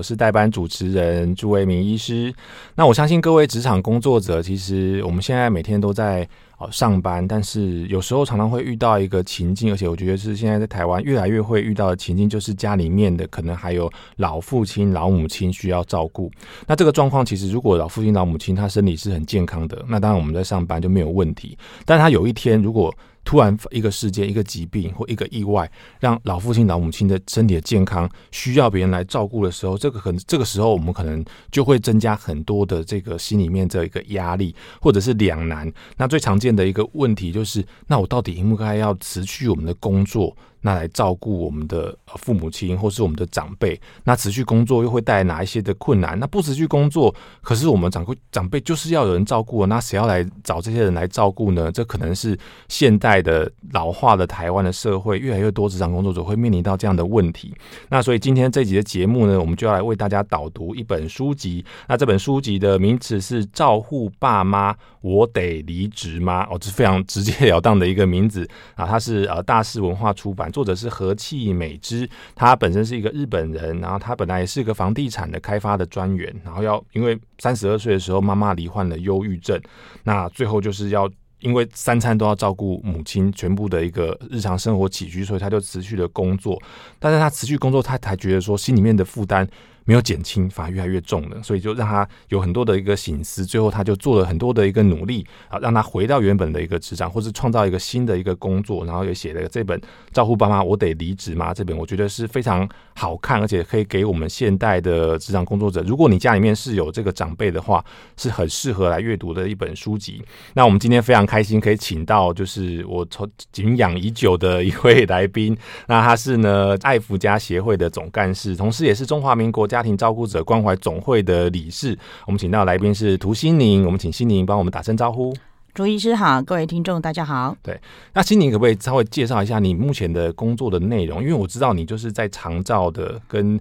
我是代班主持人朱为民医师。那我相信各位职场工作者，其实我们现在每天都在上班，但是有时候常常会遇到一个情境，而且我觉得是现在在台湾越来越会遇到的情境，就是家里面的可能还有老父亲老母亲需要照顾。那这个状况其实如果老父亲老母亲他身体是很健康的，那当然我们在上班就没有问题，但他有一天如果突然一个事件一个疾病或一个意外让老父亲老母亲的身体的健康需要别人来照顾的时候，这个时候我们可能就会增加很多的这个心里面的一个压力或者是两难。那最常见的一个问题就是，那我到底应该要辞去我们的工作，那来照顾我们的父母亲或是我们的长辈，那辞去工作又会带来哪一些的困难？那不辞去工作，可是我们长辈就是要有人照顾，那谁要来找这些人来照顾呢？这可能是现代的老化的台湾的社会，越来越多职场工作者会面临到这样的问题。那所以今天这集的节目呢，我们就要来为大家导读一本书籍。那这本书籍的名字是《照护爸妈，我得离职吗》哦，这非常直截了当的一个名字啊，它是大是文化出版。作者是和气美之，他本身是一个日本人，然后他本来也是一个房地产的开发的专员，然后因为32岁的时候妈妈罹患了忧郁症，那最后就是要因为三餐都要照顾母亲全部的一个日常生活起居，所以他就辞去了工作。但是他辞去工作，他才觉得说心里面的负担没有减轻，反而越来越重了，所以就让他有很多的一个省思。最后他就做了很多的一个努力啊，让他回到原本的一个职场，或是创造一个新的一个工作，然后也写了这本《照护爸妈，我得离职吗》。这本我觉得是非常好看，而且可以给我们现代的职场工作者，如果你家里面是有这个长辈的话，是很适合来阅读的一本书籍。那我们今天非常开心可以请到就是我敬仰已久的一位来宾，那他是呢爱福家协会的总干事，同时也是中华民国家庭照顾者关怀总会的理事。我们请到的来宾是涂心宁，我们请心宁帮我们打声招呼。朱医师好，各位听众大家好。对，那心宁可不可以稍微介绍一下你目前的工作的内容？因为我知道你就是在长照的跟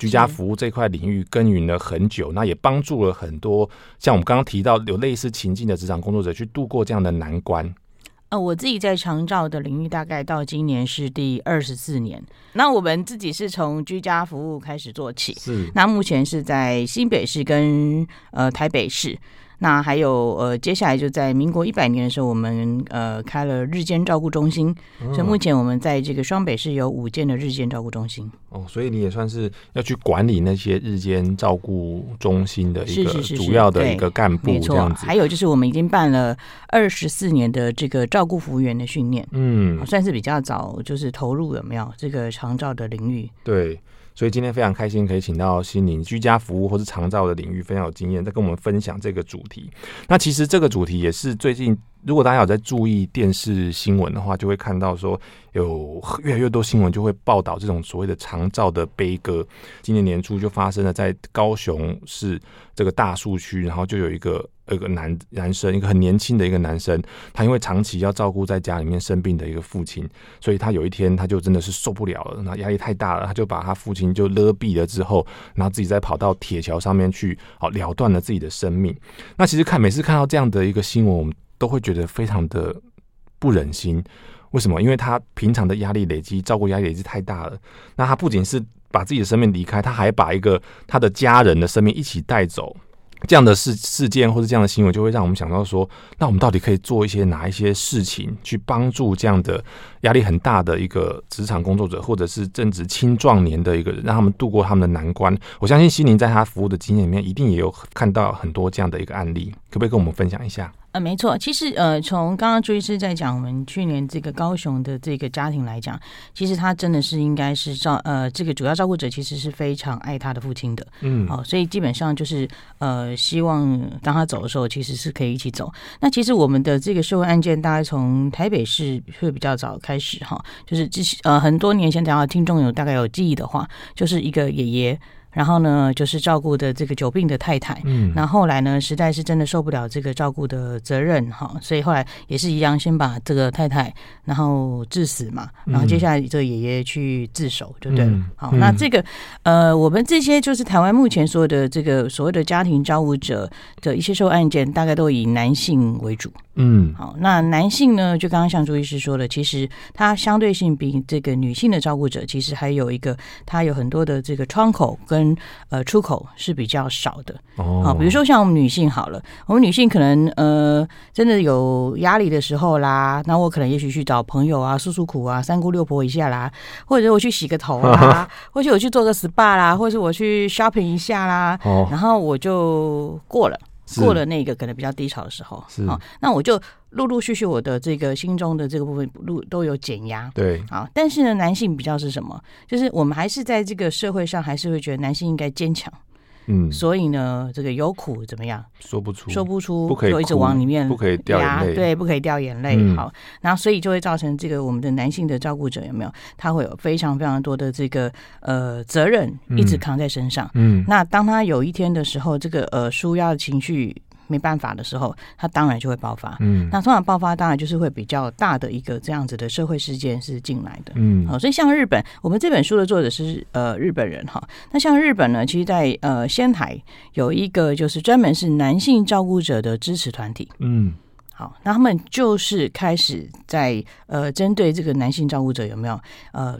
居家服务这块领域耕耘了很久，那也帮助了很多像我们刚刚提到有类似情境的职场工作者去度过这样的难关。我自己在长照的领域大概到今年是第24年。那我们自己是从居家服务开始做起，是那目前是在新北市跟台北市，那还有接下来就在民国100年的时候，我们开了日间照顾中心，所以目前我们在这个双北市有5间的日间照顾中心。哦，所以你也算是要去管理那些日间照顾中心的一个主要的一个干部，这样子。是是是是，没错。还有就是我们已经办了24年的这个照顾服务员的训练，算是比较早就是投入有没有这个长照的领域。对。所以今天非常开心可以请到心宁，居家服务或是长照的领域非常有经验，在跟我们分享这个主题。那其实这个主题也是最近如果大家有在注意电视新闻的话，就会看到说有越来越多新闻就会报道这种所谓的长照的悲歌。今年年初就发生了在高雄市这个大树区，然后就有一个男生，一个很年轻的一个男生，他因为长期要照顾在家里面生病的一个父亲，所以他有一天他就真的是受不了了，那压力太大了，他就把他父亲就勒毙了之后，然后自己再跑到铁桥上面去，了断了自己的生命。那其实每次看到这样的一个新闻，我们都会觉得非常的不忍心。为什么？因为他平常的压力累积，照顾压力累积太大了，那他不仅是把自己的生命离开，他还把一个他的家人的生命一起带走。这样的事件或是这样的新闻，就会让我们想到说，那我们到底可以做哪一些事情去帮助这样的压力很大的一个职场工作者，或者是正值青壮年的一个人，让他们度过他们的难关。我相信心宁在他服务的经验里面，一定也有看到很多这样的一个案例，可不可以跟我们分享一下？没错，其实从刚刚朱医师在讲我们去年这个高雄的这个家庭来讲，其实他真的是应该是这个主要照顾者其实是非常爱他的父亲的，所以基本上就是希望当他走的时候，其实是可以一起走。那其实我们的这个社会案件，大概从台北市会比较早开始哈，就是很多年前，大家听众有大概有记忆的话，就是一个爷爷。然后呢，就是照顾的这个久病的太太，那后来呢，实在是真的受不了这个照顾的责任哈，所以后来也是一样，先把这个太太然后致死嘛，然后接下来这个爷爷去自首，对不对？好，那这个我们这些就是台湾目前所有的这个所谓的家庭照顾者的一些受案件，大概都以男性为主。嗯，好，那男性呢，就刚刚像朱医师说的，其实他相对性比这个女性的照顾者，其实还有一个他有很多的这个窗口跟出口是比较少的。哦，比如说像我们女性好了，我们女性可能真的有压力的时候啦，那我可能也许去找朋友啊，诉诉苦啊，三姑六婆一下啦，或者我去洗个头啦，或者我去做个 SPA 啦，或者我去 shopping 一下啦，哦，然后我就过了那个可能比较低潮的时候，好，那我就陆陆续续我的这个心中的这个部分都有减压，对，好，但是呢，男性比较是什么？就是我们还是在这个社会上还是会觉得男性应该坚强，嗯，所以呢，这个有苦怎么样？说不出，不可以哭，就一直往里面压，不可以掉眼泪，对，不可以掉眼泪，嗯，好，然后所以就会造成这个我们的男性的照顾者有没有？他会有非常非常多的这个责任一直扛在身上，嗯，那当他有一天的时候，这个抒压的情绪没办法的时候，他当然就会爆发，嗯，那通常爆发当然就是会比较大的一个这样子的社会事件是进来的，嗯，好，所以像日本，我们这本书的作者是日本人哈，那像日本呢，其实在仙台有一个就是专门是男性照顾者的支持团体，嗯，好，那他们就是开始在针对这个男性照顾者有没有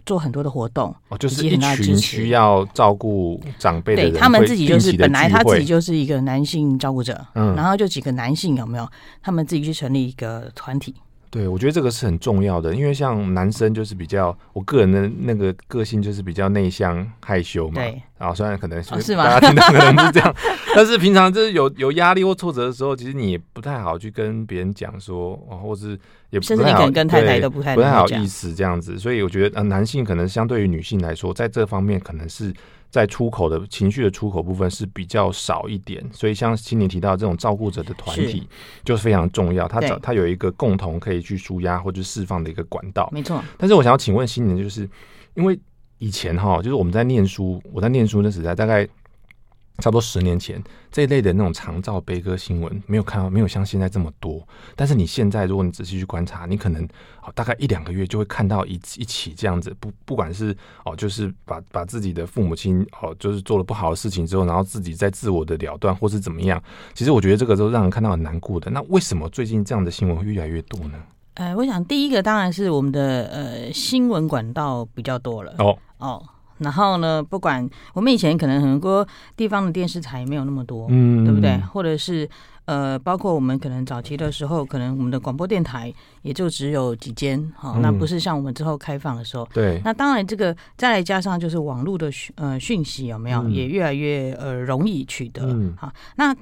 做很多的活动，哦，就是一群需要照顾长辈的人，对，他们自己就是本来他自己就是一个男性照顾者，嗯，然后就几个男性有没有，他们自己去成立一个团体。对，我觉得这个是很重要的，因为像男生就是比较，我个人的那个个性就是比较内向害羞嘛。对，然后虽然可能是大家听到可能是这样，哦，是但是平常就是有压力或挫折的时候，其实你也不太好去跟别人讲说，哦，或是也不太好，甚至你可能跟太太都不太好意思这样子。所以我觉得男性可能相对于女性来说，在这方面可能是在出口的情绪的出口部分是比较少一点，所以像青年提到这种照顾者的团体就是非常重要，它有一个共同可以去抒压或者释放的一个管道，没错。但是我想要请问青年，就是因为以前哈，就是我们在念书，我在念书那时代，大概差不多10年前，这一类的那种长照悲歌新闻没有看到，没有像现在这么多。但是你现在如果你仔细去观察，你可能，哦，大概1-2个月就会看到一起这样子，不管是哦，就是把自己的父母亲哦，就是做了不好的事情之后，然后自己在自我的了断或是怎么样。其实我觉得这个都让人看到很难过的。那为什么最近这样的新闻会越来越多呢？我想第一个当然是我们的新闻管道比较多了哦。然后呢，不管我们以前可能很多地方的电视台没有那么多，嗯，对不对？或者是包括我们可能早期的时候，可能我们的广播电台也就只有几间，哈，哦，那不是像我们之后开放的时候，对，嗯，那当然这个再来加上就是网络的讯息有没有，嗯，也越来越容易取得，嗯，好，那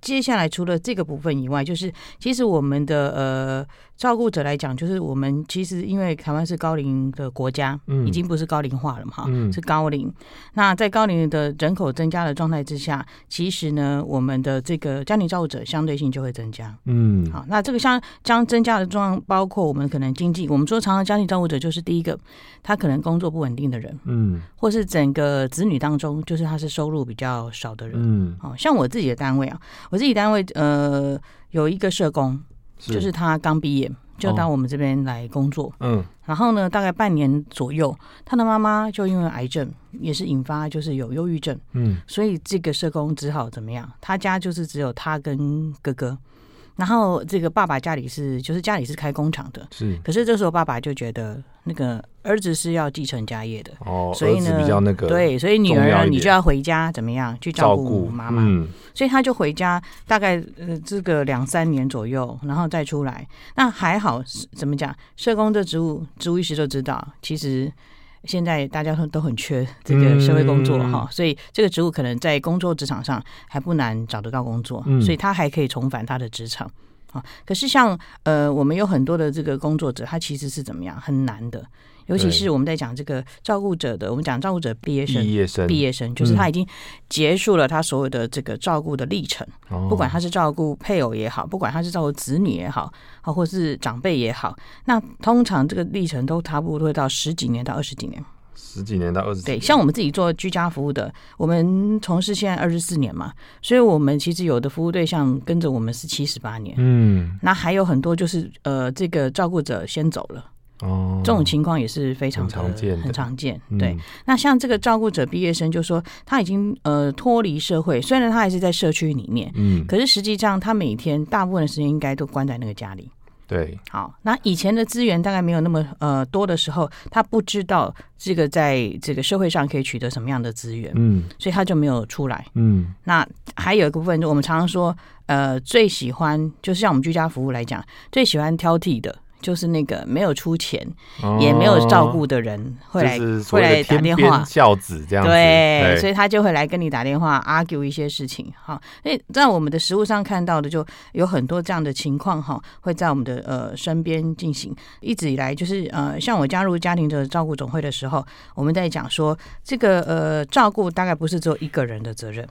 接下来除了这个部分以外，就是其实我们的照顾者来讲，就是我们其实因为台湾是高龄的国家，嗯，已经不是高龄化了嘛，嗯，是高龄。那在高龄的人口增加的状态之下，其实呢，我们的这个家庭照顾者相对性就会增加。嗯，好，那这个将增加的状况，包括我们可能经济，我们说常常家庭照顾者就是第一个，他可能工作不稳定的人，嗯，或是整个子女当中，就是他是收入比较少的人，嗯，哦，像我自己的单位啊。我自己单位有一个社工，就是他刚毕业就到我们这边来工作，嗯，然后呢，大概半年左右，他的妈妈就因为癌症，也是引发就是有忧郁症，嗯，所以这个社工只好怎么样？他家就是只有他跟哥哥，然后这个爸爸家里是开工厂的，是，可是这时候爸爸就觉得那个儿子是要继承家业的，哦，所以呢，比较那个，对，所以女儿呢，你就要回家怎么样去照顾妈妈，嗯，所以他就回家大概这个2-3年左右，然后再出来。那还好，怎么讲？社工的职务医师就知道，其实现在大家都很缺这个社会工作哈，所以这个职务可能在工作职场上还不难找得到工作，所以他还可以重返他的职场。可是像我们有很多的这个工作者，他其实是怎么样很难的，尤其是我们在讲这个照顾者的，我们讲照顾者毕业生，就是他已经结束了他所有的这个照顾的历程，嗯，不管他是照顾配偶也好，不管他是照顾子女也好，或是长辈也好，那通常这个历程都差不多会到10几年到20几年。10几年到20几年，对，像我们自己做居家服务的，我们从事现在24年嘛，所以我们其实有的服务对象跟着我们是78年，嗯，那还有很多就是这个照顾者先走了，哦，这种情况也是非常常见的，很常见。对，那像这个照顾者毕业生，就说他已经脱离社会，虽然他还是在社区里面，可是实际上他每天大部分的时间应该都关在那个家里。对，好，那以前的资源大概没有那么多的时候，他不知道这个在这个社会上可以取得什么样的资源，所以他就没有出来，那还有一个部分，就我们常常说，最喜欢就是像我们居家服务来讲，最喜欢挑剔的就是那个没有出钱，也没有照顾的人会来，就是所谓的天边孝子这样子，对，所以他就会来跟你打电话 argue 一些事情。好，所以在我们的实务上看到的就有很多这样的情况哈，会在我们的身边进行。一直以来就是像我加入家庭的照顾总会的时候，我们在讲说这个照顾大概不是只有一个人的责任，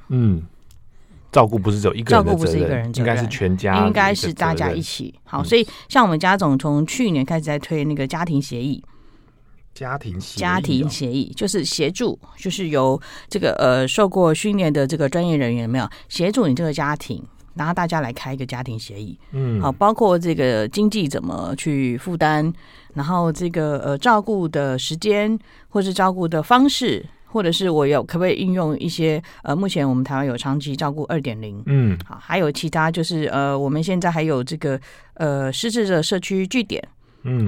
照顾不是只有一个人的责任，照顾不是一个人的责任，应该是全家，应该是大家一起。好，所以像我们家总从去年开始在推那个家庭协议，家庭协议就是协助，就是由这个受过训练的这个专业人员没有协助你这个家庭，然后大家来开一个家庭协议，好，包括这个经济怎么去负担，然后这个照顾的时间或是照顾的方式。或者是我有可不可以应用一些目前我们台湾有长期照顾 2.0， 好，还有其他就是我们现在还有这个失智者社区据点，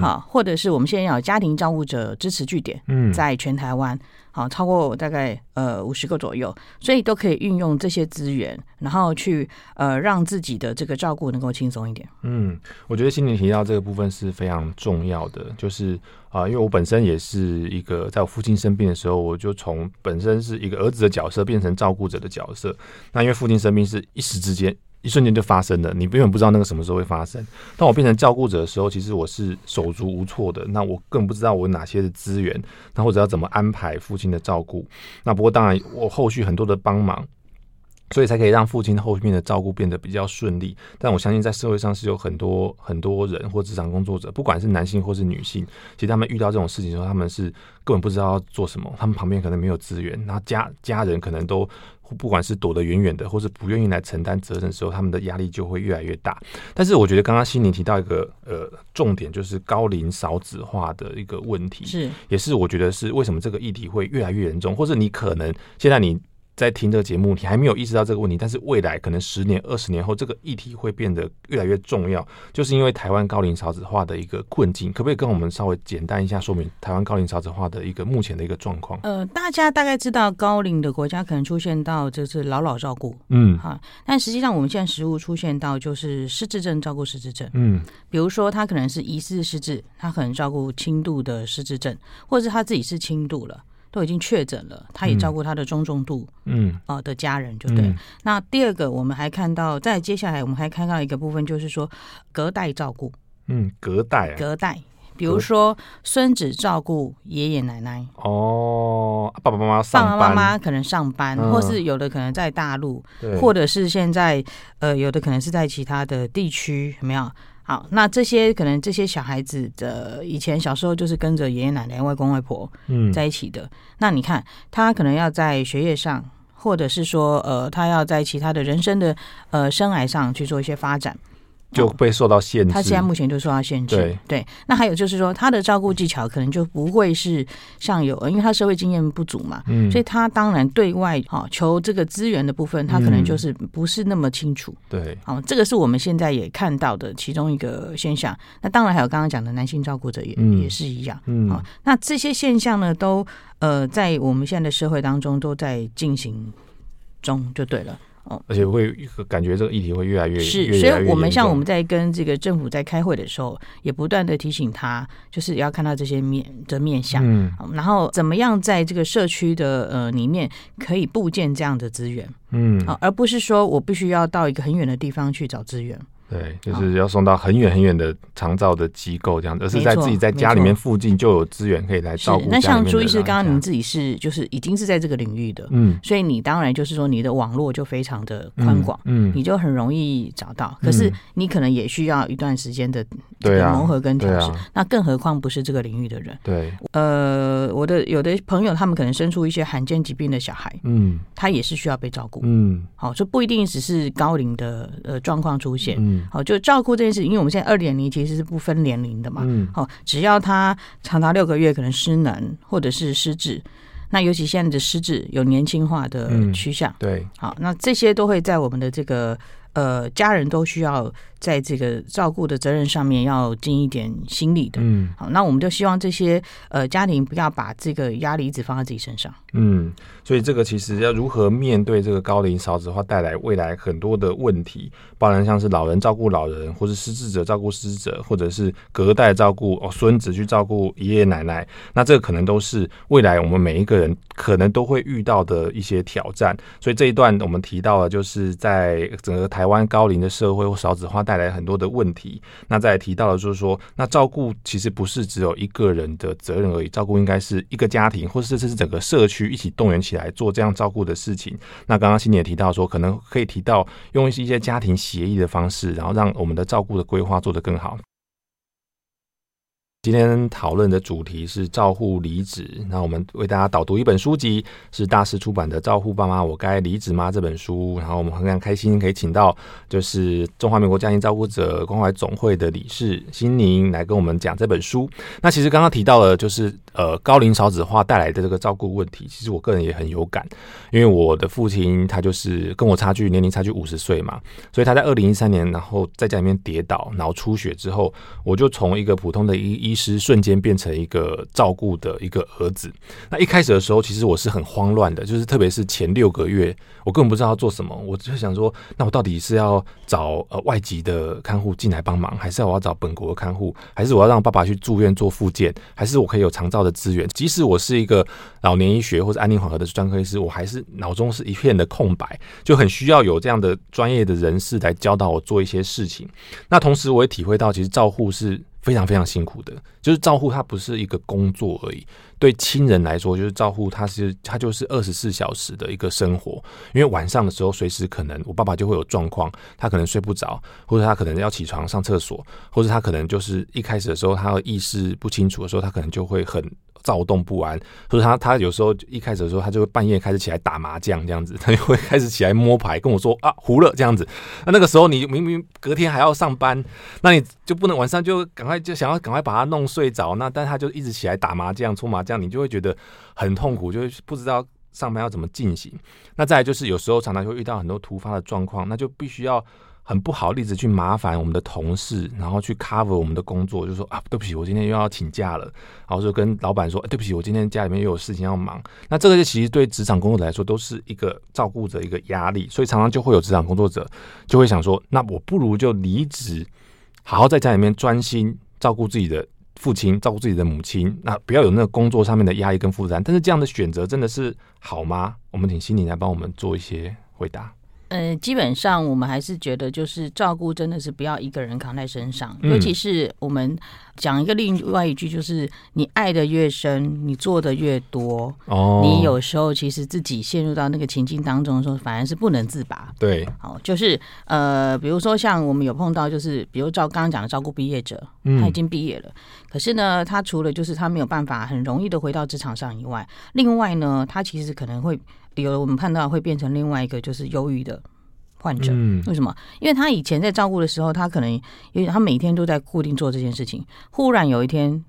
好，或者是我们现在有家庭照顾者支持据点，在全台湾好超过大概50个左右，所以都可以运用这些资源，然后去让自己的这个照顾能够轻松一点。我觉得心灵提到这个部分是非常重要的，就是因为我本身也是一个，在我父亲生病的时候，我就从本身是一个儿子的角色变成照顾者的角色。那因为父亲生病是一时之间，一瞬间就发生了，你永远不知道那个什么时候会发生。当我变成照顾者的时候，其实我是手足无措的，那我更不知道我有哪些的资源，那或者要怎么安排父亲的照顾。那不过当然我后续很多的帮忙，所以才可以让父亲后面的照顾变得比较顺利。但我相信在社会上是有很多很多人或职场工作者，不管是男性或是女性，其实他们遇到这种事情的时候，他们是根本不知道要做什么，他们旁边可能没有资源，然后家人可能都不管是躲得远远的，或是不愿意来承担责任的时候，他们的压力就会越来越大。但是我觉得刚刚心灵提到一个重点，就是高龄少子化的一个问题，是也是我觉得是为什么这个议题会越来越严重，或是你可能现在你在听这个节目，你还没有意识到这个问题，但是未来可能10年、20年后，这个议题会变得越来越重要，就是因为台湾高龄少子化的一个困境。可不可以跟我们稍微简单一下说明台湾高龄少子化的一个目前的一个状况？大家大概知道高龄的国家可能出现到就是老老照顾，但实际上我们现在实务出现到就是失智症照顾失智症，比如说他可能是疑似失智，他可能照顾轻度的失智症，或者是他自己是轻度了。都已经确诊了，他也照顾他的中度的家人就对。那第二个我们还看到，再接下来我们还看到一个部分，就是说隔代照顾，隔代比如说孙子照顾爷爷奶奶，爸爸妈妈上班，爸爸妈妈可能上班，或是有的可能在大陆，或者是现在有的可能是在其他的地区，有没有？好，那这些可能这些小孩子的以前小时候就是跟着爷爷奶奶、外公外婆在一起的，那你看他可能要在学业上，或者是说他要在其他的人生的生涯上去做一些发展，就被受到限制。他现在目前就受到限制，对。那还有就是说他的照顾技巧可能就不会是像有，因为他社会经验不足嘛，所以他当然对外求这个资源的部分，他可能就是不是那么清楚，对。好，这个是我们现在也看到的其中一个现象。那当然还有刚刚讲的男性照顾者也是一样，好，那这些现象呢都在我们现在的社会当中都在进行中就对了。而且会感觉这个议题会越来越是，所以我们像我们在跟这个政府在开会的时候，也不断的提醒他，就是要看到这些面向，然后怎么样在这个社区的里面可以布建这样的资源，而不是说我必须要到一个很远的地方去找资源。对，就是要送到很远很远的长照的机构这样子，而是在自己在家里面附近就有资源可以来照顾。那像朱医师刚刚您自己是就是已经是在这个领域的，所以你当然就是说你的网络就非常的宽广，你就很容易找到。可是你可能也需要一段时间的磨合跟调试，那更何况不是这个领域的人。对，我的有的朋友他们可能生出一些罕见疾病的小孩，他也是需要被照顾，好，就不一定只是高龄的状况出现。嗯，好，就照顾这件事，因为我们现在2.0其实是不分年龄的嘛，嗯，好，只要他长达6个月可能失能或者是失智，那尤其现在的失智有年轻化的趋向，嗯，对，好，那这些都会在我们的这个家人都需要在这个照顾的责任上面要尽一点心力的，嗯，好，那我们就希望这些家庭不要把这个压力一直放在自己身上，嗯，所以这个其实要如何面对这个高龄少子化带来未来很多的问题，包含像是老人照顾老人，或是失智者照顾失智者，或者是隔代照顾孙子去照顾爷爷奶奶，那这个可能都是未来我们每一个人可能都会遇到的一些挑战。所以这一段我们提到了，就是在整个台湾高龄的社会或少子化带来很多的问题，那再提到了就是说，那照顾其实不是只有一个人的责任而已，照顾应该是一个家庭或是整个社区一起动员起来做这样照顾的事情。那刚刚欣姐也提到说，可能可以提到用一些家庭协议的方式，然后让我们的照顾的规划做得更好。今天讨论的主题是照护离职，那我们为大家导读一本书籍，是大师出版的《照护爸妈我该离职吗》这本书，然后我们很开心可以请到就是中华民国家庭照顾者关怀总会的理事欣宁来跟我们讲这本书。那其实刚刚提到了就是高龄少子化带来的这个照顾问题，其实我个人也很有感，因为我的父亲他就是跟我年龄差距50岁嘛，所以他在2013年然后在家里面跌倒脑出血之后，我就从一个普通的医师瞬间变成一个照顾的一个儿子。那一开始的时候其实我是很慌乱的，就是特别是前6个月我根本不知道要做什么，我就想说那我到底是要找外籍的看护进来帮忙，还是我要找本国的看护，还是我要让爸爸去住院做复健，还是我可以有长照的资源。即使我是一个老年医学或是安宁缓和的专科医师，我还是脑中是一片的空白，就很需要有这样的专业的人士来教导我做一些事情。那同时我也体会到其实照护是非常非常辛苦的，就是照护它不是一个工作而已，对亲人来说就是照护它就是24小时的一个生活。因为晚上的时候随时可能我爸爸就会有状况，他可能睡不着，或者他可能要起床上厕所，或者他可能就是一开始的时候他的意识不清楚的时候，他可能就会很躁动不安，所以他有时候一开始的时候他就会半夜开始起来打麻将这样子，他就会开始起来摸牌跟我说啊胡了这样子。那个时候你明明隔天还要上班，那你就不能晚上就赶快就想要赶快把他弄睡着，那但他就一直起来打麻将搓麻将，你就会觉得很痛苦，就不知道上班要怎么进行。那再来就是有时候常常会遇到很多突发的状况，那就必须要很不好例子去麻烦我们的同事，然后去 cover 我们的工作，就说啊对不起我今天又要请假了，然后就跟老板说、对不起我今天家里面又有事情要忙。那这个其实对职场工作者来说都是一个照顾者一个压力，所以常常就会有职场工作者就会想说，那我不如就离职，好好在家里面专心照顾自己的父亲照顾自己的母亲，那不要有那个工作上面的压力跟负担。但是这样的选择真的是好吗？我们请欣宁来帮我们做一些回答。基本上我们还是觉得就是照顾真的是不要一个人扛在身上，尤其是我们讲一个另外一句，就是你爱的越深你做的越多，你有时候其实自己陷入到那个情境当中的时候反而是不能自拔。对，好，就是比如说像我们有碰到就是比如照刚刚讲的照顾毕业者，他已经毕业了，可是呢他除了就是他没有办法很容易的回到职场上以外，另外呢他其实可能会有我们看到会变成另外一个就是忧郁的患者，为什么？因为他以前在照顾的时候，他可能因为他每天都在固定做这件事情，忽然有一天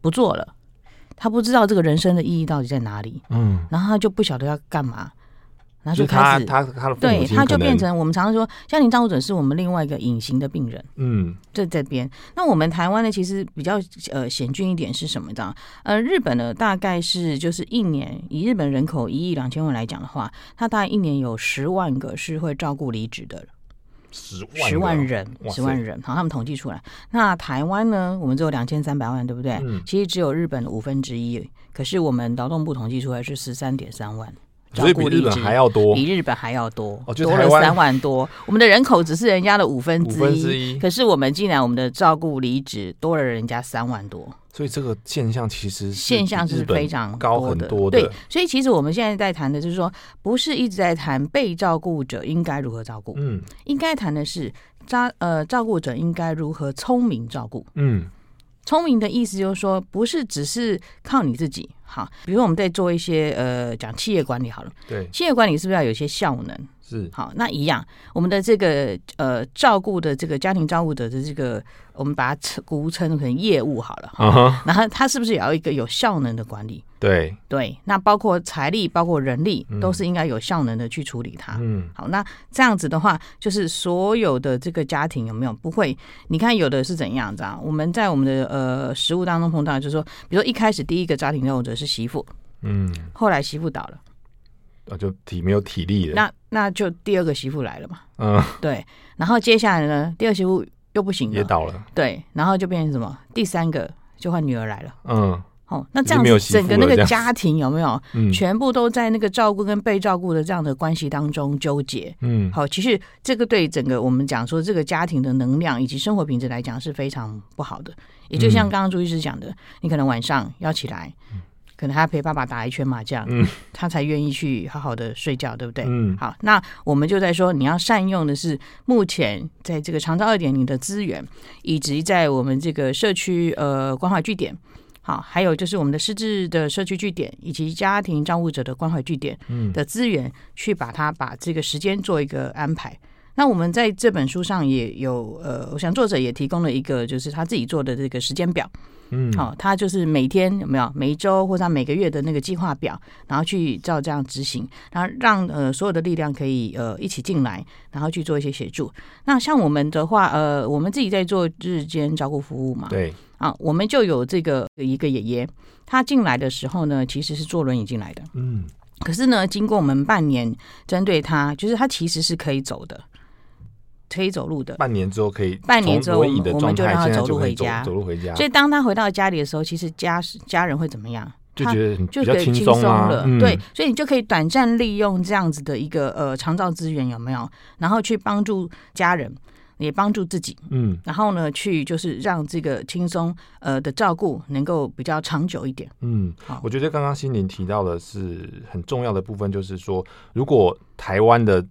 不做了，他不知道这个人生的意义到底在哪里，然后他就不晓得要干嘛，然后就开始他的父母亲，对，他就变成我们常常说家庭照顾者是我们另外一个隐形的病人，这边。那我们台湾呢，其实比较险峻一点是什么的？日本呢，大概是就是一年，以日本人口12000万来讲的话，他大概一年有10万个是会照顾离职的。10万人，好，他们统计出来。那台湾呢？我们只有2300万，对不对？其实只有日本的1/5，可是我们劳动部统计出来是13.3万。所以比日本还要多，多了3万多。我们的人口只是人家的5分之一，可是我们竟然我们的照顾离职多了人家3万多。所以这个现象其实是非常高很多的。对，所以其实我们现在在谈的就是说，不是一直在谈被照顾者应该如何照顾，应该谈的是照顾者应该如何聪明照顾。聪明的意思就是说，不是只是靠你自己。好，比如我们在做一些讲企业管理好了，对，企业管理是不是要有些效能？是好，那一样，我们的这个照顾的这个家庭照顾者的这个，我们把它古称成业务好了，然后它是不是也要一个有效能的管理？对对，那包括财力，包括人力，都是应该有效能的去处理它。嗯，好，那这样子的话，就是所有的这个家庭有没有不会？你看有的是怎样子啊？我们在我们的实务当中碰到，就是说，比如说一开始第一个家庭照顾者是媳妇，嗯，后来媳妇倒了。就没有体力了，那就第二个媳妇来了嘛，嗯，对，然后接下来呢，第二媳妇又不行了，也倒了，对，然后就变成什么？第三个就换女儿来了，嗯，哦，那这样子整个那个家庭有没有、全部都在那个照顾跟被照顾的这样的关系当中纠结？嗯，好，其实这个对整个我们讲说这个家庭的能量以及生活品质来讲是非常不好的，也就像刚刚朱医师讲的，你可能晚上要起来。可能他陪爸爸打一圈麻将，他才愿意去好好的睡觉，对不对？好，那我们就在说，你要善用的是目前在这个长照 2.0 的资源，以及在我们这个社区关怀据点，好，还有就是我们的失智的社区据点，以及家庭照顾者的关怀据点的资源，去把这个时间做一个安排。那我们在这本书上也有我想作者也提供了一个，就是他自己做的这个时间表。好，他就是每天有没有每一周或者每个月的那个计划表，然后去照这样执行，然后让所有的力量可以一起进来，然后去做一些协助。那像我们的话，我们自己在做日间照顾服务嘛，对啊，我们就有这个一个爷爷，他进来的时候呢，其实是坐轮椅进来的，可是呢，经过我们半年针对他，就是他其实是可以走的。可以走路的，半年之后可以，半年之后我们就让他走路回家，所以当他回到家里的时候，其实家人会怎么样？就觉得比较轻松了，对，所以你就可以短暂利用这样子的一个长照资源有没有？然后去帮助家人，也帮助自己，然后呢，去就是让这个轻松的照顾能够比较长久一点。我觉得刚刚心灵提到的是很重要的部分，就是说，如果台湾的。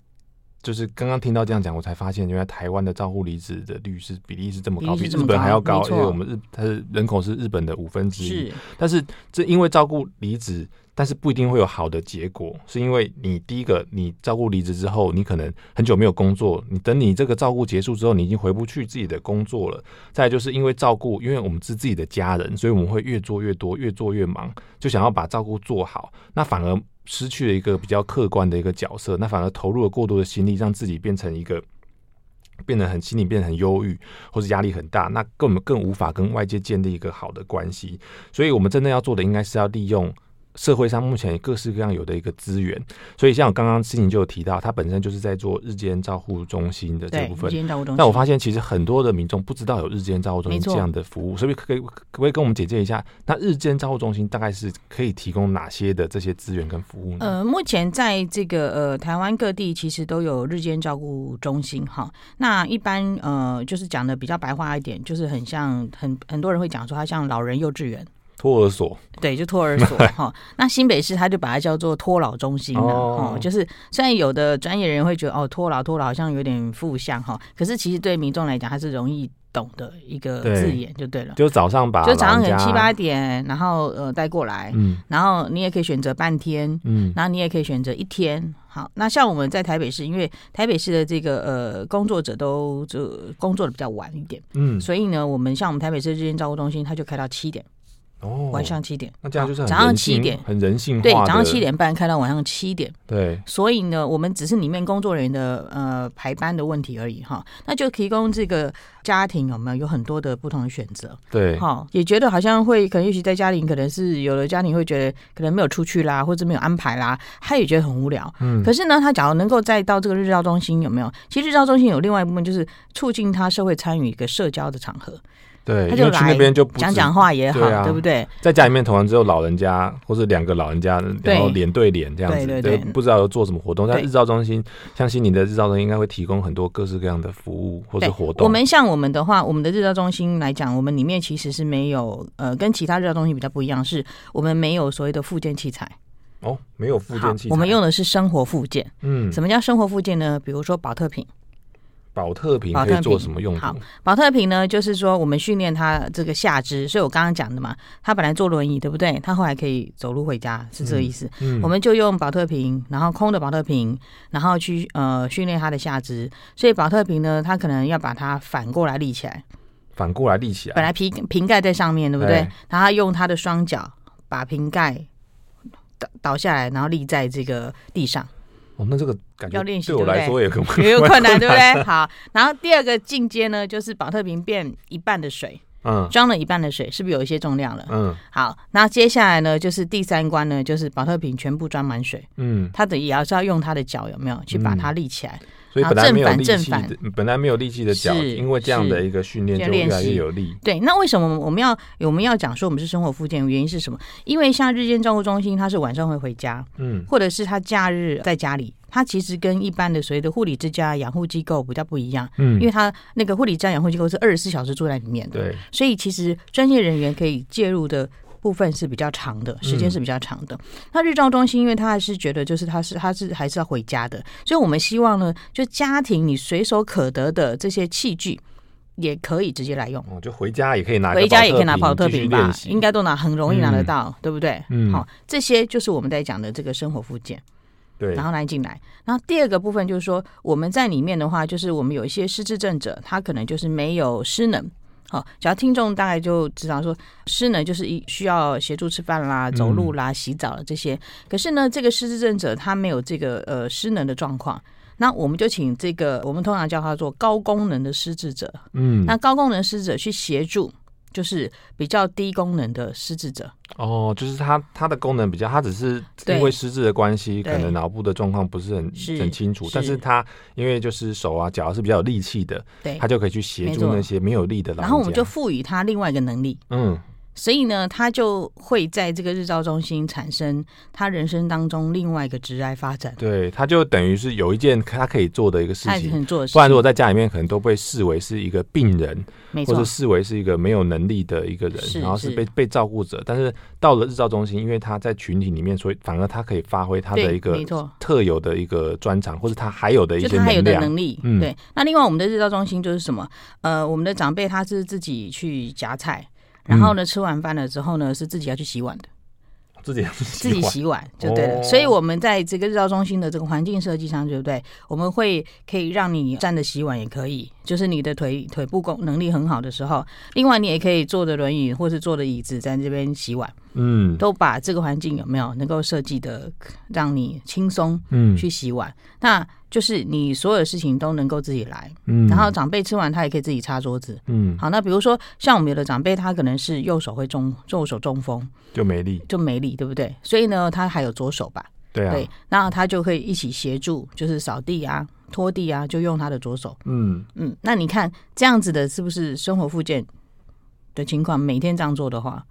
就是刚刚听到这样讲，我才发现原来台湾的照护离职的率是比例是这么高，比日本还要高，因为我们它的人口是日本的1/5。是，但是这因为照顾离职，但是不一定会有好的结果，是因为你第一个，你照顾离职之后，你可能很久没有工作，你等你这个照顾结束之后，你已经回不去自己的工作了。再来就是因为照顾，因为我们是自己的家人，所以我们会越做越多，越做越忙，就想要把照顾做好，那反而。失去了一个比较客观的一个角色，那反而投入了过多的心力，让自己变得很心理变得很忧郁，或是压力很大，那更无法跟外界建立一个好的关系。所以我们真的要做的，应该是要利用社会上目前各式各样有的一个资源。所以像我刚刚心灵就有提到，他本身就是在做日间照护中心的这部分。那我发现其实很多的民众不知道有日间照护中心这样的服务，所以可不可以跟我们简介一下，那日间照护中心大概是可以提供哪些的这些资源跟服务呢？目前在这个台湾各地其实都有日间照顾中心哈。那一般就是讲的比较白话一点，就是很像很多人会讲说它像老人幼稚园。托儿所，对，就托儿所哈、那新北市他就把它叫做托老中心了、就是虽然有的专业人会觉得托老好像有点负向哈、可是其实对民众来讲，它是容易懂的一个字眼就对了。就早上可能7-8点，然后带过来、然后你也可以选择半天，然后你也可以选择一天。好，那像我们在台北市，因为台北市的这个工作者都工作的比较晚一点，所以呢，我们台北市日间照顾中心，它就开到7点。晚上7点，那这样就是早上7点，很人性化的。对，早上7点半开到晚上7点。对，所以呢，我们只是里面工作人员的排班的问题而已哈。那就提供这个家庭有很多的不同的选择。对，哈，也觉得好像会可能，也许在家庭可能是有的家庭会觉得可能没有出去啦，或者没有安排啦，他也觉得很无聊。可是呢，他假如能够再到这个日照中心，有没有？其实日照中心有另外一部分，就是促进他社会参与一个社交的场合。对，他就去那边就讲话也好， 对不对？在家里面同样只有老人家或者两个老人家，然后脸对脸这样子，对，不知道有做什么活动。在日照中心，像心灵的日照中心应该会提供很多各式各样的服务或者活动。我们的话，我们的日照中心来讲，我们里面其实是没有跟其他日照中心比较不一样，是我们没有所谓的复健器材。没有复健器材，我们用的是生活复健。什么叫生活复健呢？比如说保特瓶。保特瓶可以做什么用途？好，保特瓶呢，就是说我们训练它这个下肢，所以我刚刚讲的嘛，它本来坐轮椅，对不对？它后来可以走路回家，是这个意思。我们就用保特瓶，然后空的保特瓶，然后去训练它的下肢。所以保特瓶呢，它可能要把它反过来立起来，反过来立起来。本来瓶盖在上面，对不对？然后用它的双脚把瓶盖倒下来，然后立在这个地上。哦，那这个感觉对我来说也很有困难，对不对？好，然后第二个进阶呢，就是保特瓶变一半的水，装了一半的水，是不是有一些重量了？好，那接下来呢，就是第三关呢，就是保特瓶全部装满水，它的也要是要用它的脚有没有去把它立起来？所以本来没有力气的脚，因为这样的一个训练就越来越有力。对，那为什么我们要讲说我们是生活复健？原因是什么？因为像日间照护中心，它是晚上会回家，或者是他假日在家里，它其实跟一般的所谓的护理之家、养护机构比较不一样，因为它那个护理之家、养护机构是24小时住在里面的，对，所以其实专业人员可以介入的部分是比较长的，时间是比较长的。那日照中心，因为他还是觉得就是他是还是要回家的，所以我们希望呢，就家庭你随手可得的这些器具也可以直接来用。哦，就回家也可以拿，回家也可以拿保特瓶吧，应该都拿，很容易拿得到，对不对？好，这些就是我们在讲的这个生活复健。对，然后来进来，然后第二个部分就是说我们在里面的话，就是我们有一些失智症者，他可能就是没有失能。好，只要听众大概就知道说，失能就是需要协助吃饭啦、走路啦、洗澡啦这些。可是呢，这个失智症者他没有这个失能的状况，那我们就请这个我们通常叫他做高功能的失智者。那高功能失智者去协助，就是比较低功能的失智者。哦，就是他的功能比较，他只是因为失智的关系，可能脑部的状况不是很清楚，但是他因为就是手啊脚是比较有力气的，他就可以去协助那些没有力的老人家。然后我们就赋予他另外一个能力，所以呢，他就会在这个日照中心产生他人生当中另外一个职业发展。对，他就等于是有一件他可以做的一个事情，不然如果在家里面可能都被视为是一个病人，或者视为是一个没有能力的一个人，然后是被照顾者。但是到了日照中心，因为他在群体里面，所以反而他可以发挥他的一个特有的一个专长，或者他还有的一些能量，就他还有的能力。对，那另外我们的日照中心就是什么？我们的长辈他是自己去夹菜。然后呢，吃完饭了之后呢，是自己要去洗碗的，自己洗碗就对了。所以我们在这个日照中心的这个环境设计上，对不对？我们会可以让你站着洗碗也可以，就是你的腿部能力很好的时候，另外你也可以坐着轮椅或是坐着椅子在这边洗碗。都把这个环境有没有能够设计的让你轻松去洗碗，那就是你所有的事情都能够自己来，然后长辈吃完他也可以自己擦桌子。好，那比如说像我们有的长辈他可能是右手中风就没力，对不对？所以呢他还有左手吧，对啊，对，那他就可以一起协助，就是扫地啊、拖地啊，就用他的左手。那你看这样子的是不是生活复健的情况？每天这样做的话，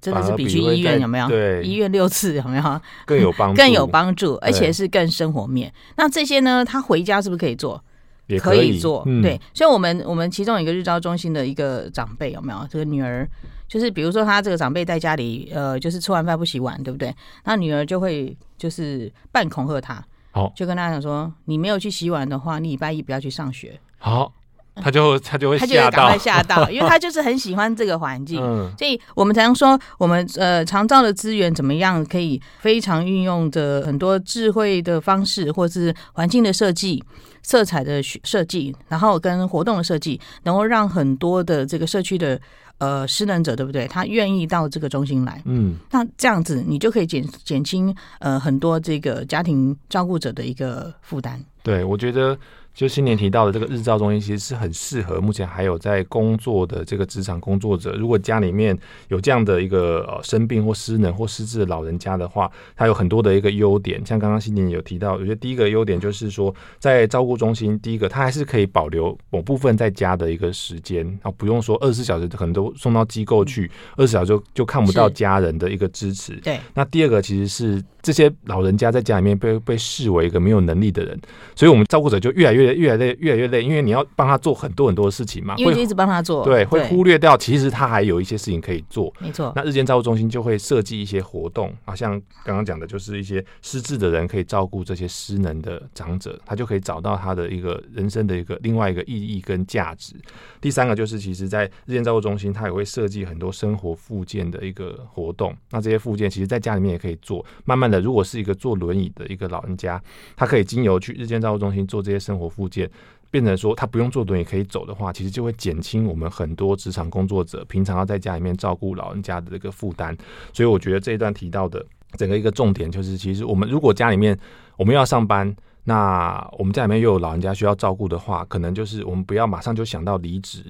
真的是比去医院有没有？对，医院6次有没有更有帮助？更有帮助，而且是更生活面。那这些呢，他回家是不是可以做？也可以做，对。所以我们其中一个日照中心的一个长辈有没有？这个女儿就是，比如说他这个长辈在家里，就是吃完饭不洗碗，对不对？那女儿就会就是半恐吓他，就跟他讲说：“你没有去洗碗的话，你礼拜一不要去上学。”好。他就会吓到，因为他就是很喜欢这个环境。所以我们常说，我们长照的资源怎么样可以非常运用着很多智慧的方式，或是环境的设计、色彩的设计，然后跟活动的设计，能够让很多的这个社区的失能者，对不对？他愿意到这个中心来。那这样子你就可以减轻很多这个家庭照顾者的一个负担。对，我觉得。就新年提到的这个日照中心，其实是很适合目前还有在工作的这个职场工作者。如果家里面有这样的一个生病或失能或失智的老人家的话，他有很多的一个优点。像刚刚新年有提到，我觉得第一个优点就是说，在照顾中心，第一个他还是可以保留某部分在家的一个时间，然后不用说24小时可能都送到机构去，24小时就看不到家人的一个支持。对。那第二个其实是这些老人家在家里面 被视为一个没有能力的人，所以我们照顾者就越来越累，因为你要帮他做很多很多的事情嘛，因为就一直帮他做，对，会忽略掉其实他还有一些事情可以做，没错。那日间照顾中心就会设计一些活动啊，像刚刚讲的，就是一些失智的人可以照顾这些失能的长者，他就可以找到他的一个人生的一个另外一个意义跟价值。第三个就是，其实在日间照顾中心，他也会设计很多生活复健的一个活动，那这些复健其实在家里面也可以做，慢慢的。如果是一个坐轮椅的一个老人家，他可以经由去日间照顾中心做这些生活复健，变成说他不用坐轮椅可以走的话，其实就会减轻我们很多职场工作者平常要在家里面照顾老人家的这个负担。所以我觉得这一段提到的整个一个重点就是，其实我们如果家里面我们要上班，那我们家里面又有老人家需要照顾的话，可能就是我们不要马上就想到离职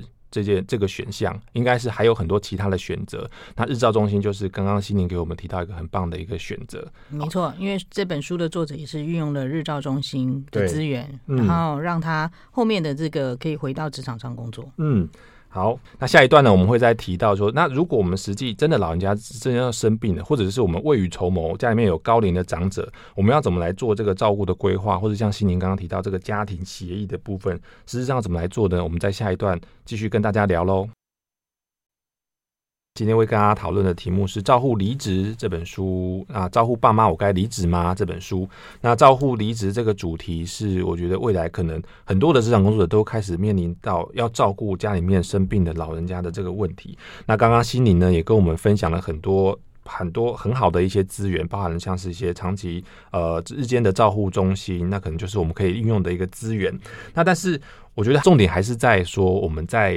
这个选项，应该是还有很多其他的选择。那日照中心就是刚刚心宁给我们提到一个很棒的一个选择，没错，因为这本书的作者也是运用了日照中心的资源，然后让他后面的这个可以回到职场上工作。嗯，好，那下一段呢，我们会再提到说，那如果我们实际真的老人家真的要生病了，或者是我们未雨绸缪，家里面有高龄的长者，我们要怎么来做这个照顾的规划，或者像心宁刚刚提到这个家庭协议的部分，实际上怎么来做呢？我们在下一段继续跟大家聊咯。今天会跟大家讨论的题目是《照护离职》这本书啊，《照护爸妈我该离职吗》这本书。那照护离职这个主题是，我觉得未来可能很多的职场工作者都开始面临到要照顾家里面生病的老人家的这个问题。那刚刚心宁呢也跟我们分享了很多很好的一些资源，包含了像是一些长期日间的照护中心，那可能就是我们可以运用的一个资源。那但是我觉得重点还是在说，我们在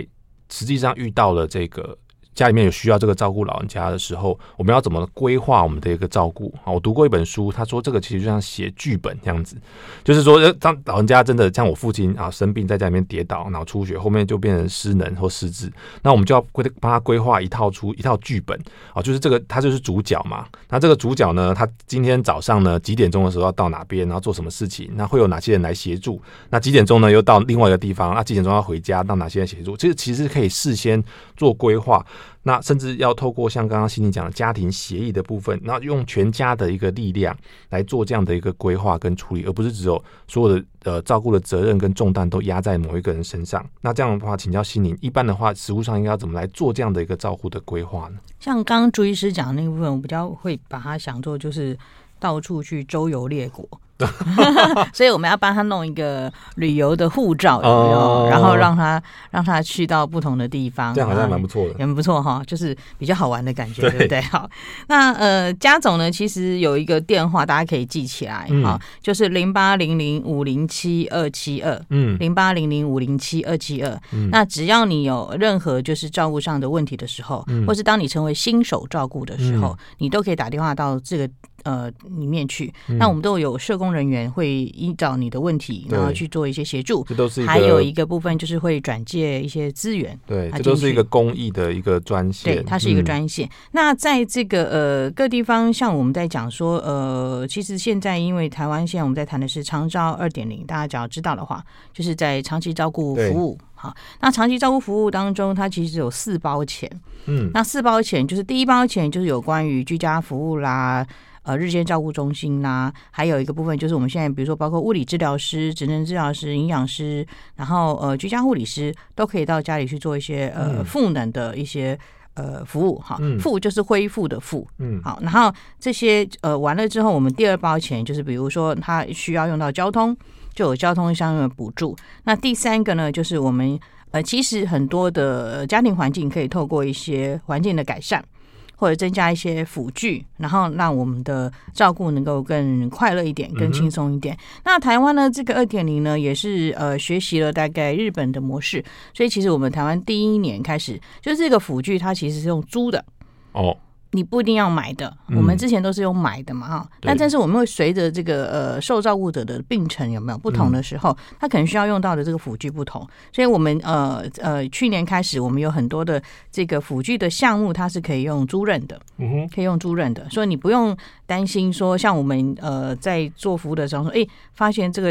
实际上遇到了这个家里面有需要这个照顾老人家的时候，我们要怎么规划我们的一个照顾。我读过一本书，他说这个其实就像写剧本这样子，就是说当老人家真的像我父亲啊生病在家里面跌倒，然后出血，后面就变成失能或失智，那我们就要帮他规划一套剧本啊，就是这个他就是主角嘛，那这个主角呢，他今天早上呢几点钟的时候要到哪边，然后做什么事情，那会有哪些人来协助，那几点钟呢又到另外一个地方，那几点钟要回家，到哪些人协助，其实可以事先做规划。那甚至要透过像刚刚心宁讲的家庭协议的部分，那用全家的一个力量来做这样的一个规划跟处理，而不是只有所有的照顾的责任跟重担都压在某一个人身上。那这样的话，请教心宁，一般的话实务上应该要怎么来做这样的一个照顾的规划呢？像刚刚朱医师讲的那部分，我比较会把它想做就是到处去周游列国所以我们要帮他弄一个旅游的护照有，然后让他去到不同的地方，这样好像蛮不错的，也蛮不错哈，就是比较好玩的感觉， 对不对？好，那家总呢其实有一个电话大家可以记起来，好，就是0800507272，0800507272。那只要你有任何就是照顾上的问题的时候，或是当你成为新手照顾的时候，你都可以打电话到这个里面去，那我们都有社工人员会依照你的问题，然后去做一些协助，还有一个部分就是会转介一些资源，对，这都是一个公益的一个专线，对，它是一个专线。那在这个各地方，像我们在讲说其实现在因为台湾现在我们在谈的是长照 2.0， 大家只要知道的话，就是在长期照顾服务。好，那长期照顾服务当中，它其实有4包钱，那4包钱就是第一包钱就是有关于居家服务啦，日间照顾中心啦，还有一个部分就是我们现在比如说包括物理治疗师、职能治疗师、营养师，然后居家护理师都可以到家里去做一些赋能的一些服务。好，复就是恢复的复，好，然后这些完了之后，我们第2包钱就是比如说他需要用到交通，就有交通相应的补助。那第3个呢，就是我们其实很多的家庭环境可以透过一些环境的改善，或者增加一些辅具，然后让我们的照顾能够更快乐一点，更轻松一点。那台湾呢，这个 2.0 呢也是学习了大概日本的模式，所以其实我们台湾第1年开始就是这个辅具它其实是用租的哦，你不一定要买的，我们之前都是用买的嘛哈。但是我们会随着这个受照顾者的病程有没有不同的时候，他可能需要用到的这个辅具不同，所以我们去年开始，我们有很多的这个辅具的项目，它是可以用租赁的，可以用租赁的，所以你不用担心说，像我们在做服务的时候说，哎，发现这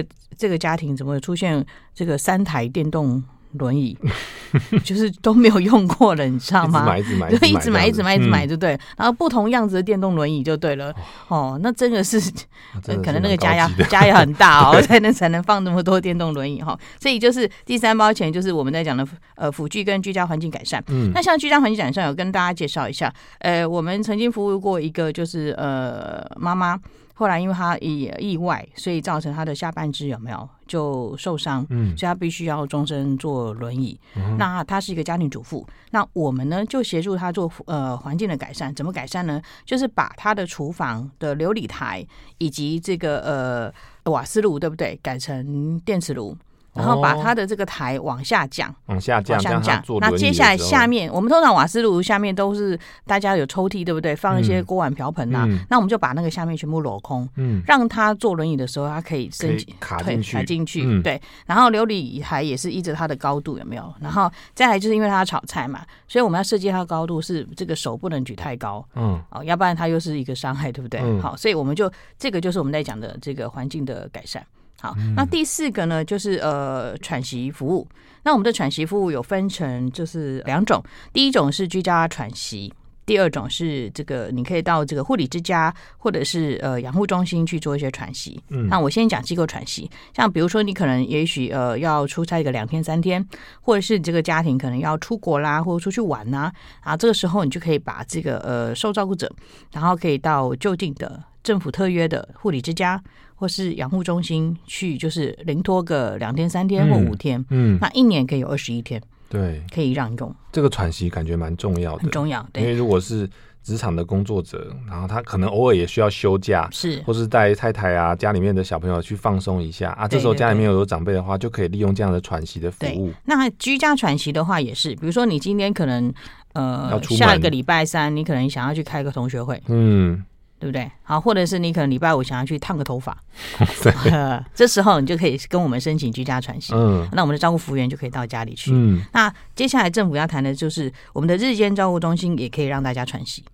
个家庭怎么出现这个3台电动轮椅就是都没有用过了，你知道吗？一直买，就对。然后不同样子的电动轮椅就对了。哦，那真的是可能那个家要很大哦，才能放那么多电动轮椅哈。所以就是第三包钱，就是我们在讲的辅具跟居家环境改善。那像居家环境改善，有跟大家介绍一下。我们曾经服务过一个就是妈妈。后来因为他意外，所以造成他的下半肢有没有就受伤，所以他必须要终身坐轮椅。那他是一个家庭主妇，那我们呢就协助他做环境的改善。怎么改善呢？就是把他的厨房的琉璃台以及这个瓦斯炉，对不对？改成电磁炉。然后把它的这个台往下降，往下降。那接下来下面，我们通常瓦斯炉下面都是大家有抽屉，对不对？放一些锅碗瓢盆啊。那我们就把那个下面全部镂空，让它坐轮椅的时候，它可以伸卡进去、对。然后琉璃台也是依着它的高度，有没有？然后再来就是因为它炒菜嘛，所以我们要设计它的高度是这个手不能举太高，要不然它又是一个伤害，对不对？好，所以我们就这个就是我们在讲的这个环境的改善。好，那第四个呢，就是喘息服务。那我们的喘息服务有分成就是两种，第一种是居家喘息，第二种是这个你可以到这个护理之家或者是养护中心去做一些喘息。那我先讲机构喘息，像比如说你可能也许要出差一个2天3天，或者是这个家庭可能要出国啦，或者出去玩啦，啊，这个时候你就可以把这个受照顾者，然后可以到就近的政府特约的护理之家或是养护中心去，就是零托个2天3天或5天，那1年可以有21天，对，可以让用。这个喘息感觉蛮重要的，很重要，对，因为如果是职场的工作者，然后他可能偶尔也需要休假，是，或是带太太啊、家里面的小朋友去放松一下啊。这时候家里面有长辈的话，就可以利用这样的喘息的服务。那居家喘息的话也是，比如说你今天可能下一个礼拜3，你可能想要去开个同学会，对不对？好，或者是你可能礼拜5想要去烫个头发，对，这时候你就可以跟我们申请居家喘息。那我们的照顾服务员就可以到家里去。那接下来政府要谈的就是我们的日间照顾中心也可以让大家喘息。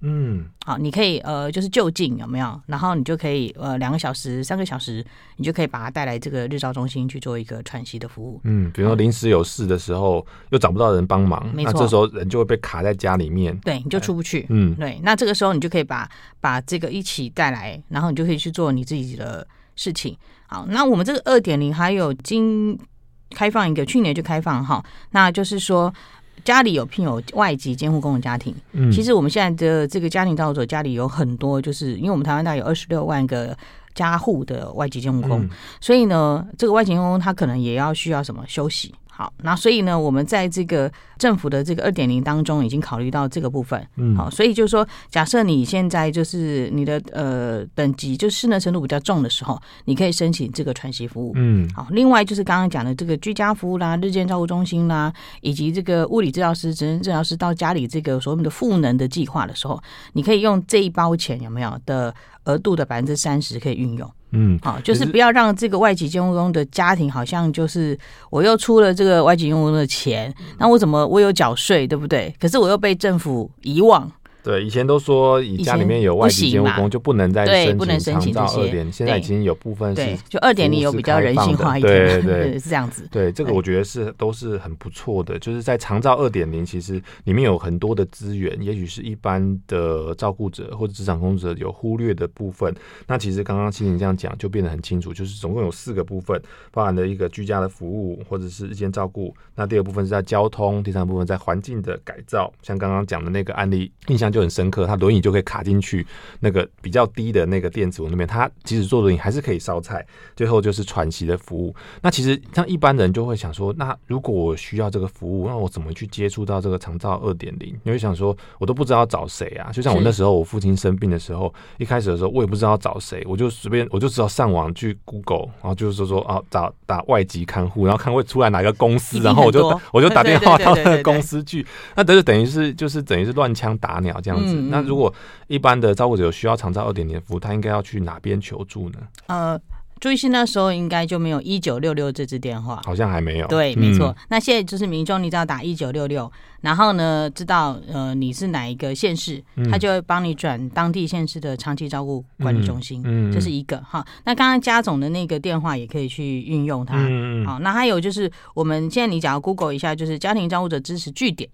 好，你可以就是就近有没有？然后你就可以2个小时、3个小时，你就可以把它带来这个日照中心去做一个喘息的服务。比如说临时有事的时候又找不到人帮忙，那这时候人就会被卡在家里面，对，你就出不去。对，那这个时候你就可以把这个一起带来，然后你就可以去做你自己的事情。好，那我们这个 2.0 还有今开放一个，去年就开放哈，那就是说家里有聘有外籍监护工的家庭，其实我们现在的这个家庭照顾者家里有很多，就是因为我们台湾大概有26万个家户的外籍监护工，所以呢，这个外籍监护工他可能也要需要什么休息。好，那所以呢，我们在这个政府的这个 2.0 当中已经考虑到这个部分。好，所以就是说，假设你现在就是你的等级就失能程度比较重的时候，你可以申请这个喘息服务。好，另外就是刚刚讲的这个居家服务啦、日间照顾中心啦，以及这个物理治疗师、职能治疗师到家里这个所谓的赋能的计划的时候，你可以用这一包钱有没有的额度的30%可以运用。好，就是不要让这个外籍监护工的家庭好像就是我又出了这个外籍监护工的钱，那我怎么我有缴税，对不对？可是我又被政府遗忘。对，以前都说家里面有外籍监护工就不能再申请长照2.0，现在已经有部分是就2.0有比较人性化一点，对，是这样子。对，这个我觉得是都是很不错的，就是在长照2.0其实里面有很多的资源，也许是一般的照顾者或者职场工作者有忽略的部分。那其实刚刚青婷这样讲就变得很清楚，就是总共有4个部分，包含了一个居家的服务或者是日间照顾，那第二部分是在交通，第三部分在环境的改造。像刚刚讲的那个案例印象就很深刻，他轮椅就可以卡进去那个比较低的那个电子炉那边，他即使坐轮椅还是可以烧菜。最后就是喘息的服务。那其实像一般人就会想说，那如果我需要这个服务，那我怎么去接触到这个长照 2.0？ 你会想说我都不知道找谁啊。就像我那时候我父亲生病的时候，一开始的时候我也不知道找谁，我就随便我就只好上网去 Google， 然后就是说打外籍看护，然后看会出来哪个公司，然后我就打电话到那个公司去。那等于是乱枪打鸟这样子。那如果一般的照顾者有需要长照 2.0 服务，他应该要去哪边求助呢？朱医师那时候应该就没有1966这支电话，好像还没有。对，没错。那现在就是民众，你只要打1966，然后呢，知道你是哪一个县市，他就会帮你转当地县市的长期照顾管理中心，这是一个哈。那刚刚家总的那个电话也可以去运用它。好，那还有就是我们现在你只要 Google 一下，就是家庭照顾者支持据点，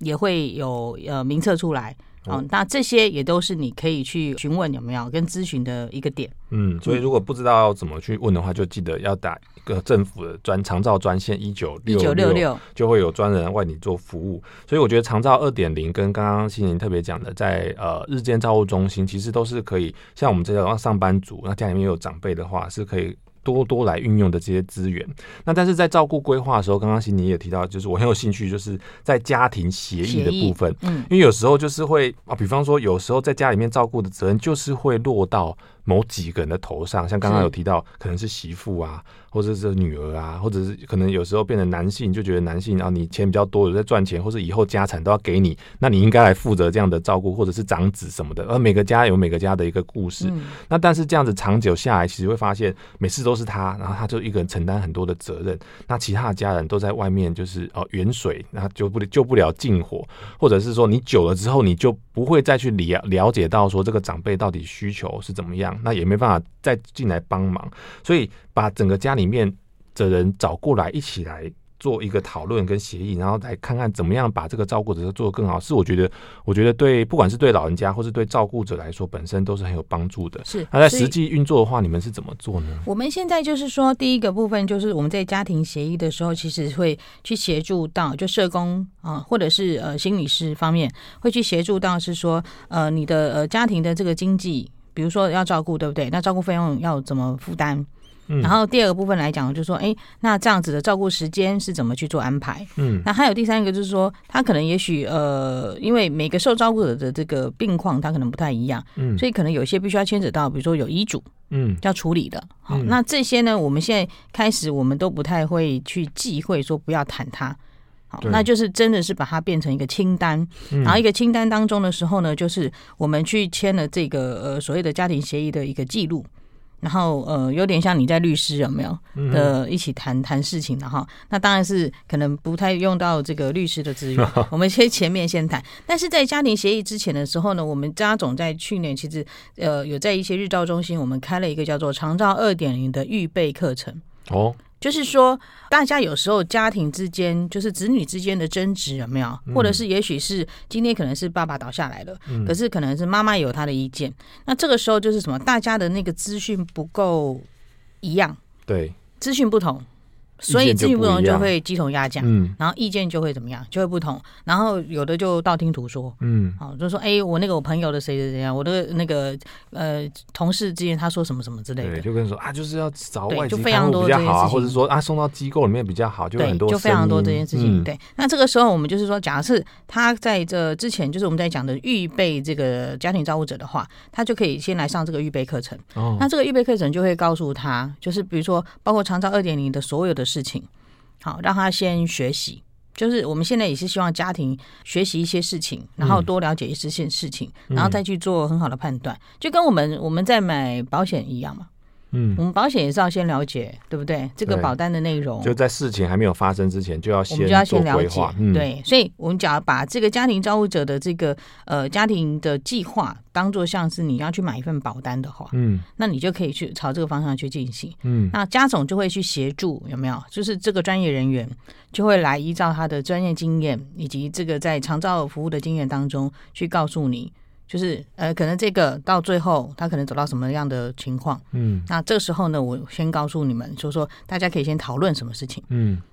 也会有名册出来。哦，那这些也都是你可以去询问有没有跟咨询的一个点。所以如果不知道怎么去问的话，就记得要打一个政府的长照专线1966，就会有专人为你做服务。所以我觉得长照 2.0 跟刚刚心凌特别讲的在日间照护中心，其实都是可以像我们这种上班族，那家里面有长辈的话是可以多多来运用的这些资源。那但是在照顾规划的时候，刚刚心凌也提到，就是我很有兴趣就是在家庭协议的部分，因为有时候就是会比方说有时候在家里面照顾的责任就是会落到某几个人的头上，像刚刚有提到可能是媳妇啊，或者是女儿啊，或者是可能有时候变成男性，就觉得男性啊，你钱比较多，有在赚钱，或是以后家产都要给你，那你应该来负责这样的照顾，或者是长子什么的。而每个家有每个家的一个故事，那但是这样子长久下来，其实会发现每次都是他，然后他就一个人承担很多的责任，那其他的家人都在外面就是远水，然后救不了近火，或者是说你久了之后，你就不会再去了解到说这个长辈到底需求是怎么样，那也没办法再进来帮忙。所以把整个家里面的人找过来，一起来做一个讨论跟协议，然后来看看怎么样把这个照顾者做得更好，是我觉得对不管是对老人家或是对照顾者来说，本身都是很有帮助的。是，那在实际运作的话，你们是怎么做呢？我们现在就是说，第一个部分就是我们在家庭协议的时候，其实会去协助到就社工或者是心理师方面会去协助到，是说你的家庭的这个经济，比如说要照顾，对不对？那照顾费用要怎么负担？然后第二个部分来讲，就是说，那这样子的照顾时间是怎么去做安排？那还有第三个就是说，他可能也许因为每个受照顾者的这个病况，他可能不太一样，所以可能有些必须要牵扯到，比如说有遗嘱，要处理的。好，那这些呢，我们现在开始我们都不太会去忌讳说不要谈它。好，那就是真的是把它变成一个清单，然后一个清单当中的时候呢，就是我们去签了这个所谓的家庭协议的一个记录。然后有点像你在律师有没有的一起谈事情的哈，那当然是可能不太用到这个律师的资源，我们先前面先谈。但是在家庭协议之前的时候呢，我们家总在去年其实有在一些日照中心，我们开了一个叫做长照 2.0 的预备课程。哦，就是说大家有时候家庭之间就是子女之间的争执有没有，或者是也许是今天可能是爸爸倒下来了，可是可能是妈妈有她的意见，那这个时候就是什么，大家的那个资讯不够一样，对，资讯不同，所以资讯不同就会鸡同鸭讲，然后意见就会怎么样，就会不同，然后有的就道听途说，就说我那个我朋友的谁谁谁啊，我的那个同事之间他说什么什么之类的，对，就跟你说啊，就是要找外籍看护比较好啊，或者说啊送到机构里面比较好，就很多声音，对，就非常多这件事情，对。那这个时候我们就是说，假设他在这之前就是我们在讲的预备这个家庭照顾者的话，他就可以先来上这个预备课程。那这个预备课程就会告诉他，就是比如说包括长照 2.0 的所有的事情，好，让他先学习。就是我们现在也是希望家庭学习一些事情，然后多了解一些事情，然后再去做很好的判断，就跟我们在买保险一样嘛。我们保险也是要先了解，对不对？这个保单的内容就在事情还没有发生之前，我们就要先了解，对。所以我们只要把这个家庭照顾者的这个家庭的计划当做像是你要去买一份保单的话，那你就可以去朝这个方向去进行。那家总就会去协助，有没有？就是这个专业人员就会来依照他的专业经验以及这个在长照服务的经验当中去告诉你。就是可能这个到最后他可能走到什么样的情况，那这个时候呢，我先告诉你们，就说大家可以先讨论什么事情，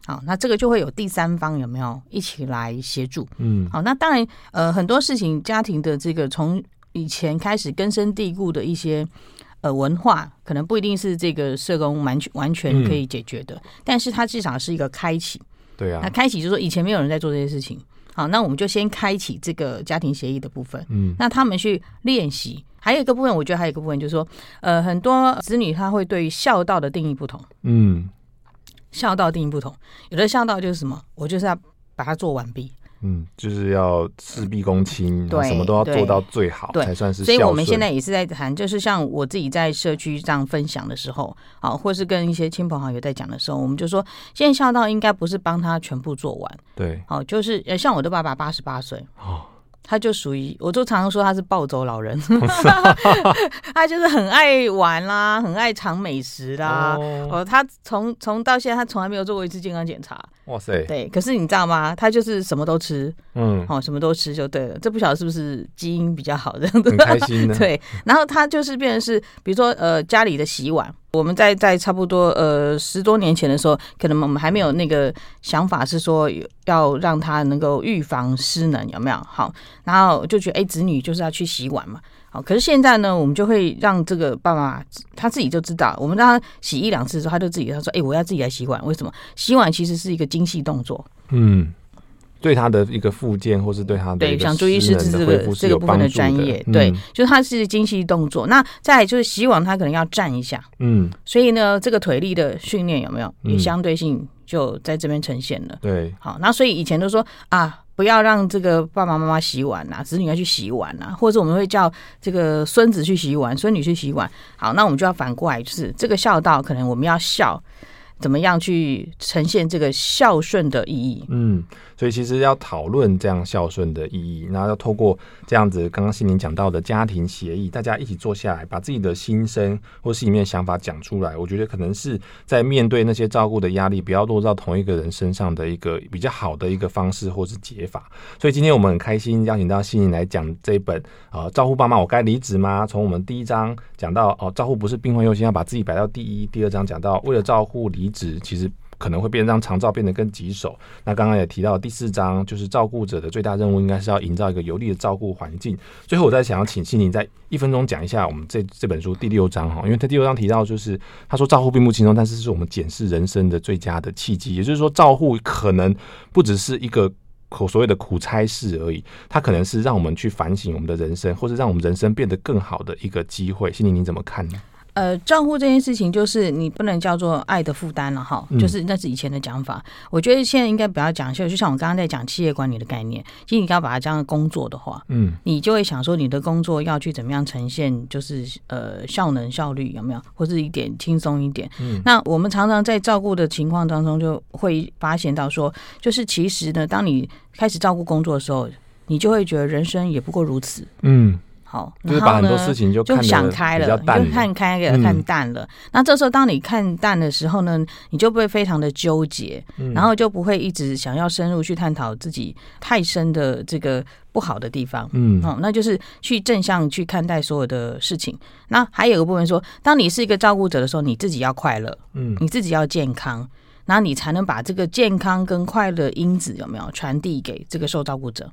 好，那这个就会有第三方有没有一起来协助，好，那当然很多事情家庭的这个从以前开始根深蒂固的一些文化，可能不一定是这个社工完全可以解决的，但是它至少是一个开启，对啊，那开启就是说以前没有人在做这些事情。好，那我们就先开启这个家庭协议的部分。那他们去练习，还有一个部分就是说，很多子女他会对于孝道的定义不同。孝道定义不同，有的孝道就是什么，我就是要把它做完毕，嗯，就是要事必躬亲，什么都要做到最好才算是孝顺。所以我们现在也是在谈，就是像我自己在社区这样分享的时候，好，或是跟一些亲朋好友在讲的时候，我们就说，现在孝道应该不是帮他全部做完，对，好，就是像我的爸爸88岁，哦，他就属于，我就常常说他是暴走老人他就是很爱玩啦，很爱尝美食啦，他从到现在他从来没有做过一次健康检查。哇塞，对，可是你知道吗，他就是什么都吃，嗯，什么都吃就对了，这不晓得是不是基因比较好这样子，很开心的对，然后他就是变成是比如说家里的洗碗，我们在差不多10多年前的时候，可能我们还没有那个想法是说要让他能够预防失能，有没有？好，然后就觉得子女就是要去洗碗嘛。好，可是现在呢，我们就会让这个爸爸他自己就知道，我们让他洗1-2次之后，他就自己说：“我要自己来洗碗。”为什么？洗碗其实是一个精细动作。嗯。对他的一个复健，或是对他的一个失能的恢复是有帮助的，对，想注意是这个部分的专业，对，就是他是精细动作。那再来就是洗碗，他可能要站一下，嗯，所以呢，这个腿力的训练有没有也相对性就在这边呈现了，对，好，那所以以前都说啊，不要让这个爸爸妈妈洗碗啊，子女要去洗碗啊，或者我们会叫这个孙子去洗碗，孙女去洗碗。好，那我们就要反过来，就是这个孝道，可能我们要孝。怎么样去呈现这个孝顺的意义？嗯，所以其实要讨论这样孝顺的意义，然后要透过这样子刚刚心宁讲到的家庭协议，大家一起坐下来，把自己的心声或是里面想法讲出来。我觉得可能是在面对那些照顾的压力，不要落到同一个人身上的一个比较好的一个方式或是解法。所以今天我们很开心邀请到心宁来讲这一本照顾爸妈我该离职吗？从我们第1章讲到照顾不是病患优先，要把自己摆到第一。第2章讲到为了照顾离职，其实可能会变让长照变得更棘手。那刚刚也提到第4章，就是照顾者的最大任务应该是要营造一个有利的照顾环境。最后我再想要请心宁在1分钟讲一下我们这本书第6章，因为他第6章提到，就是他说照顾并不轻松，但是是我们检视人生的最佳的契机。也就是说，照顾可能不只是一个所谓的苦差事而已，它可能是让我们去反省我们的人生，或是让我们人生变得更好的一个机会。心宁你怎么看呢？照顾这件事情，就是你不能叫做爱的负担了哈，就是那是以前的讲法。我觉得现在应该不要讲，就像我刚刚在讲企业管理的概念，其实你要把它这样工作的话，你就会想说你的工作要去怎么样呈现，就是效能效率有没有，或是一点轻松一点。那我们常常在照顾的情况当中，就会发现到说，就是其实呢，当你开始照顾工作的时候，你就会觉得人生也不过如此。嗯。好，就是把很多事情就想开了，就看开了，看淡了。那这时候，当你看淡的时候呢，你就不会非常的纠结，然后就不会一直想要深入去探讨自己太深的这个不好的地方。那就是去正向去看待所有的事情。那还有一个部分说，当你是一个照顾者的时候，你自己要快乐，你自己要健康。然后你才能把这个健康跟快乐因子有没有传递给这个受照顾者。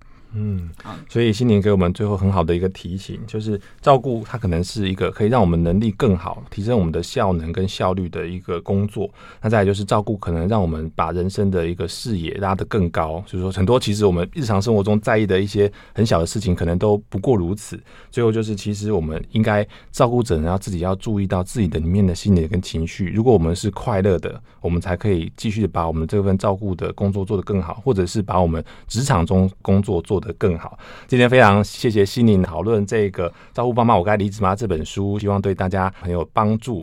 所以心宁给我们最后很好的一个提醒，就是照顾它可能是一个可以让我们能力更好，提升我们的效能跟效率的一个工作。那再来就是照顾可能让我们把人生的一个视野拉得更高，就是说很多其实我们日常生活中在意的一些很小的事情，可能都不过如此。最后就是其实我们应该照顾者要自己要注意到自己的里面的心理跟情绪，如果我们是快乐的，我们才可以继续把我们这份照顾的工作做得更好，或者是把我们职场中工作做得更好。今天非常谢谢心宁讨论这个照顾爸妈我该离职吗这本书，希望对大家很有帮助。